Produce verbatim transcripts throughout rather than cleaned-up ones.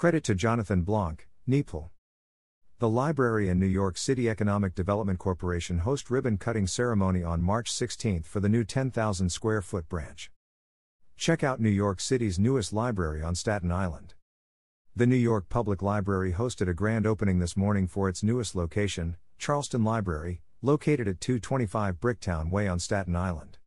Credit to Jonathan Blanc, N Y P L. The library and New York City Economic Development Corporation host ribbon-cutting ceremony on March sixteenth for the new ten thousand square foot branch. Check out New York City's newest library on Staten Island. The New York Public Library hosted a grand opening this morning for its newest location, Charleston Library, located at two twenty-five Bricktown Way on Staten Island.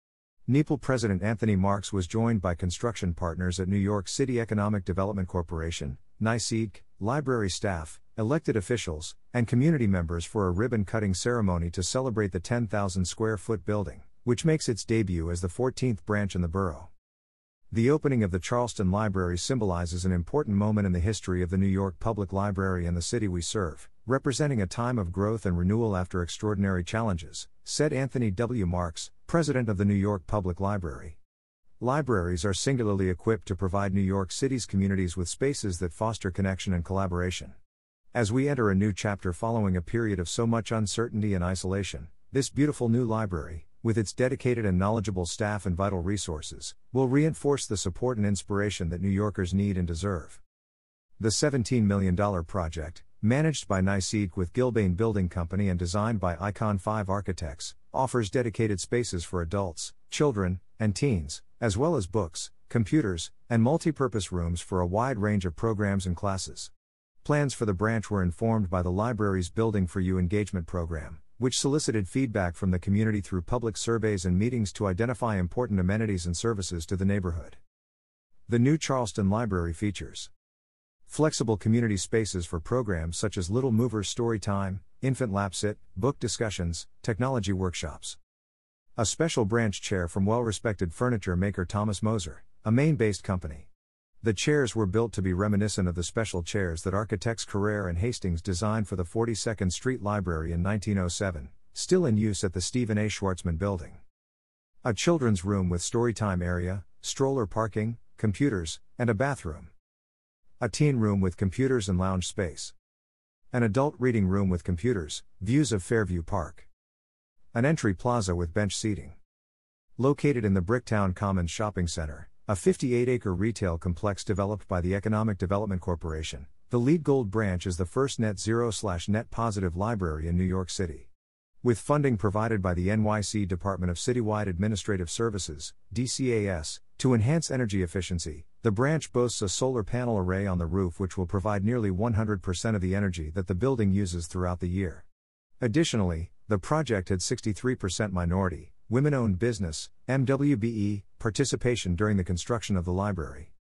N Y P L President Anthony Marx was joined by construction partners at New York City Economic Development Corporation, NYSEEK, library staff, elected officials, and community members for a ribbon-cutting ceremony to celebrate the ten thousand square foot building, which makes its debut as the fourteenth branch in the borough. The opening of the Charleston Library symbolizes an important moment in the history of the New York Public Library and the city we serve, representing a time of growth and renewal after extraordinary challenges, said Anthony W. Marx, president of the New York Public Library. Libraries are singularly equipped to provide New York City's communities with spaces that foster connection and collaboration. As we enter a new chapter following a period of so much uncertainty and isolation, this beautiful new library, with its dedicated and knowledgeable staff and vital resources, will reinforce the support and inspiration that New Yorkers need and deserve. The seventeen million dollars project, managed by NYSEEK with Gilbane Building Company and designed by Icon Five Architects, offers dedicated spaces for adults, children, and teens, as well as books, computers, and multipurpose rooms for a wide range of programs and classes. Plans for the branch were informed by the library's Building for You engagement program, which solicited feedback from the community through public surveys and meetings to identify important amenities and services to the neighborhood. The new Charleston Library features flexible community spaces for programs such as Little Movers Story Time, Infant Lapsit, book discussions, technology workshops. A special branch chair from well-respected furniture maker Thomas Moser, a Maine-based company. The chairs were built to be reminiscent of the special chairs that architects Carrere and Hastings designed for the forty-second Street Library in nineteen oh seven, still in use at the Stephen A. Schwartzman Building. A children's room with storytime area, stroller parking, computers, and a bathroom. A teen room with computers and lounge space. An adult reading room with computers, views of Fairview Park. An entry plaza with bench seating. Located in the Bricktown Commons Shopping Center, a fifty-eight acre retail complex developed by the Economic Development Corporation, the LEED Gold branch is the first net zero/net positive library in New York City. With funding provided by the N Y C Department of Citywide Administrative Services, D C A S, to enhance energy efficiency, the branch boasts a solar panel array on the roof which will provide nearly one hundred percent of the energy that the building uses throughout the year. Additionally, the project had sixty-three percent minority, women-owned business, M W B E, participation during the construction of the library.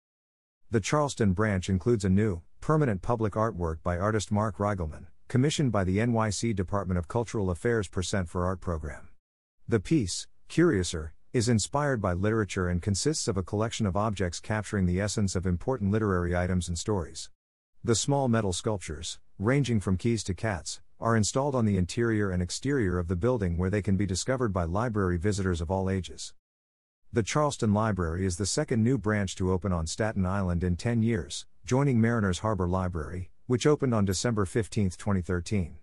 The Charleston branch includes a new, permanent public artwork by artist Mark Reigelman, commissioned by the N Y C Department of Cultural Affairs Percent for Art program. The piece, Curiouser, is inspired by literature and consists of a collection of objects capturing the essence of important literary items and stories. The small metal sculptures, ranging from keys to cats, are installed on the interior and exterior of the building where they can be discovered by library visitors of all ages. The Charleston Library is the second new branch to open on Staten Island in ten years, joining Mariners Harbor Library, which opened on December fifteenth, twenty thirteen.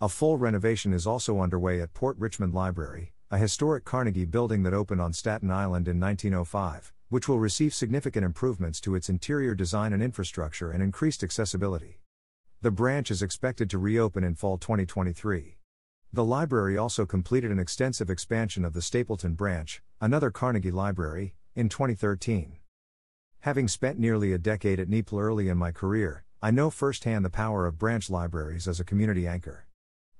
A full renovation is also underway at Port Richmond Library, a historic Carnegie building that opened on Staten Island in nineteen oh five, which will receive significant improvements to its interior design and infrastructure and increased accessibility. The branch is expected to reopen in fall twenty twenty-three. The library also completed an extensive expansion of the Stapleton branch, another Carnegie library, in twenty thirteen. Having spent nearly a decade at N Y P L early in my career, I know firsthand the power of branch libraries as a community anchor.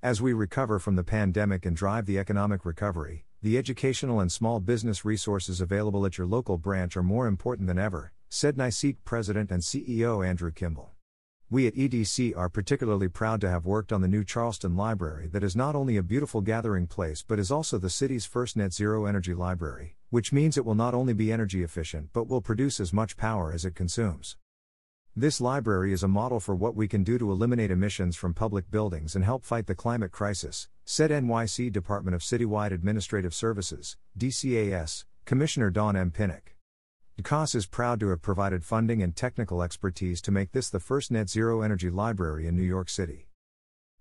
As we recover from the pandemic and drive the economic recovery, the educational and small business resources available at your local branch are more important than ever, said NYSEEK President and C E O Andrew Kimball. We at E D C are particularly proud to have worked on the new Charleston Library that is not only a beautiful gathering place but is also the city's first net zero energy library, which means it will not only be energy efficient but will produce as much power as it consumes. This library is a model for what we can do to eliminate emissions from public buildings and help fight the climate crisis, said N Y C Department of Citywide Administrative Services, D C A S, Commissioner Dawn M. Pinnock. D C A S is proud to have provided funding and technical expertise to make this the first net zero energy library in New York City.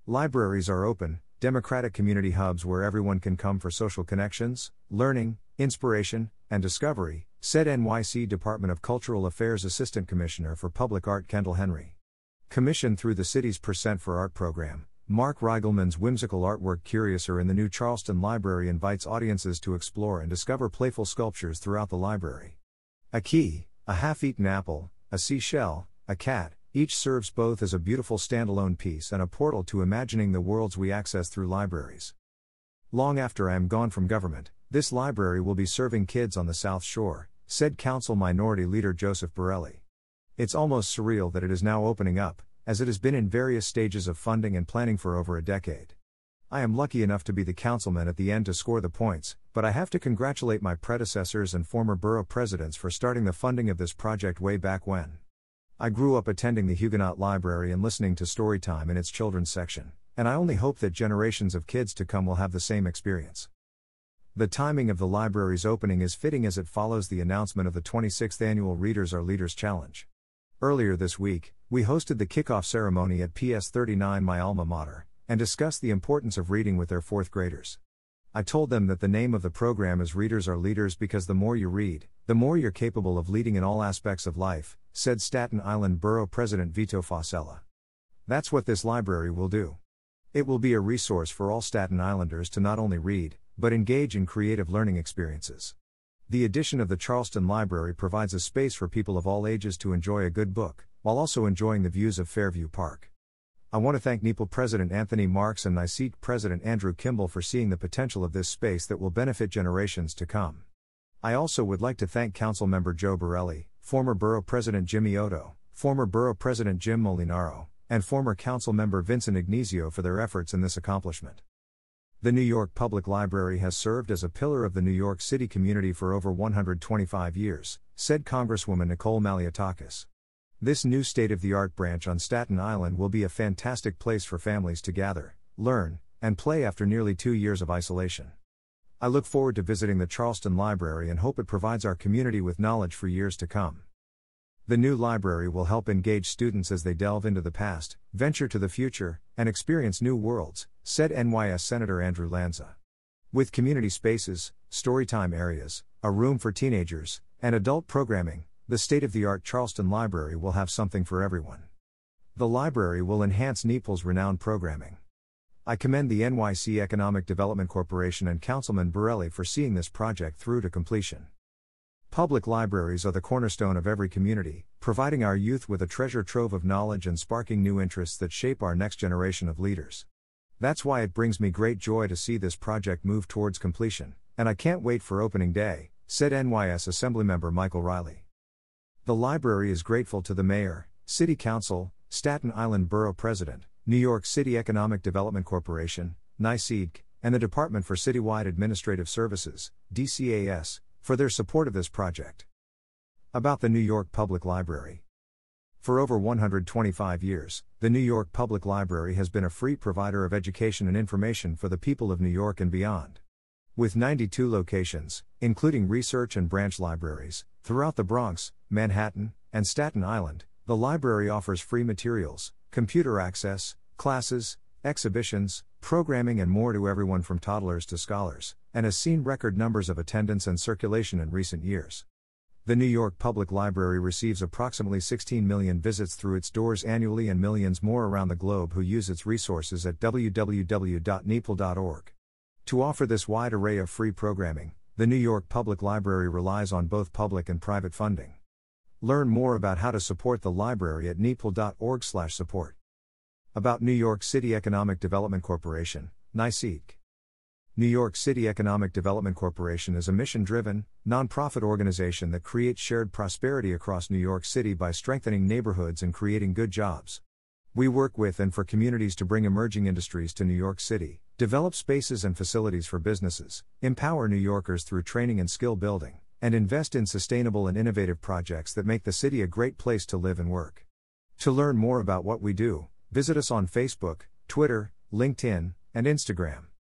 Libraries are open, democratic community hubs where everyone can come for social connections, learning, inspiration, and discovery, said N Y C Department of Cultural Affairs Assistant Commissioner for Public Art Kendall Henry. Commissioned through the city's Percent for Art program, Mark Reigelman's whimsical artwork Curiouser in the new Charleston Library invites audiences to explore and discover playful sculptures throughout the library. A key, a half-eaten apple, a seashell, a cat, each serves both as a beautiful standalone piece and a portal to imagining the worlds we access through libraries. Long after I am gone from government, this library will be serving kids on the South Shore, said Council Minority Leader Joseph Borelli. It's almost surreal that it is now opening up, as it has been in various stages of funding and planning for over a decade. I am lucky enough to be the councilman at the end to score the points, but I have to congratulate my predecessors and former borough presidents for starting the funding of this project way back when. I grew up attending the Huguenot Library and listening to Storytime in its children's section, and I only hope that generations of kids to come will have the same experience. The timing of the library's opening is fitting as it follows the announcement of the twenty-sixth Annual Readers Are Leaders Challenge. Earlier this week, we hosted the kickoff ceremony at P S thirty-nine, my alma mater, and discussed the importance of reading with their fourth graders. I told them that the name of the program is Readers Are Leaders because the more you read, the more you're capable of leading in all aspects of life, said Staten Island Borough President Vito Fossella. That's what this library will do. It will be a resource for all Staten Islanders to not only read, but engage in creative learning experiences. The addition of the Charleston Library provides a space for people of all ages to enjoy a good book, while also enjoying the views of Fairview Park. I want to thank N Y P L President Anthony Marx and NYSEEK President Andrew Kimball for seeing the potential of this space that will benefit generations to come. I also would like to thank Councilmember Joe Borelli, former Borough President Jimmy Oddo, former Borough President Jim Molinaro, and former Councilmember Vincent Ignizio for their efforts in this accomplishment. The New York Public Library has served as a pillar of the New York City community for over one hundred twenty-five years, said Congresswoman Nicole Malliotakis. This new state-of-the-art branch on Staten Island will be a fantastic place for families to gather, learn, and play after nearly two years of isolation. I look forward to visiting the Charleston Library and hope it provides our community with knowledge for years to come. The new library will help engage students as they delve into the past, venture to the future, and experience new worlds, said N Y S Senator Andrew Lanza. With community spaces, storytime areas, a room for teenagers, and adult programming, the state-of-the-art Charleston Library will have something for everyone. The library will enhance N Y P L's renowned programming. I commend the N Y C Economic Development Corporation and Councilman Borelli for seeing this project through to completion. Public libraries are the cornerstone of every community, providing our youth with a treasure trove of knowledge and sparking new interests that shape our next generation of leaders. That's why it brings me great joy to see this project move towards completion, and I can't wait for opening day, said N Y S Assemblymember Michael Riley. The library is grateful to the Mayor, City Council, Staten Island Borough President, New York City Economic Development Corporation, NYSEEK, and the Department for Citywide Administrative Services, D C A S, for their support of this project. About the New York Public Library. For over one hundred twenty-five years, the New York Public Library has been a free provider of education and information for the people of New York and beyond. With ninety-two locations, including research and branch libraries, throughout the Bronx, Manhattan, and Staten Island, the library offers free materials, computer access, classes, exhibitions, programming and more to everyone from toddlers to scholars, and has seen record numbers of attendance and circulation in recent years. The New York Public Library receives approximately sixteen million visits through its doors annually and millions more around the globe who use its resources at w w w dot n y p l dot org. To offer this wide array of free programming, the New York Public Library relies on both public and private funding. Learn more about how to support the library at n y p l dot org slash support. About New York City Economic Development Corporation, NYSEEK. New York City Economic Development Corporation is a mission-driven, nonprofit organization that creates shared prosperity across New York City by strengthening neighborhoods and creating good jobs. We work with and for communities to bring emerging industries to New York City, develop spaces and facilities for businesses, empower New Yorkers through training and skill building, and invest in sustainable and innovative projects that make the city a great place to live and work. To learn more about what we do, visit us on Facebook, Twitter, LinkedIn, and Instagram.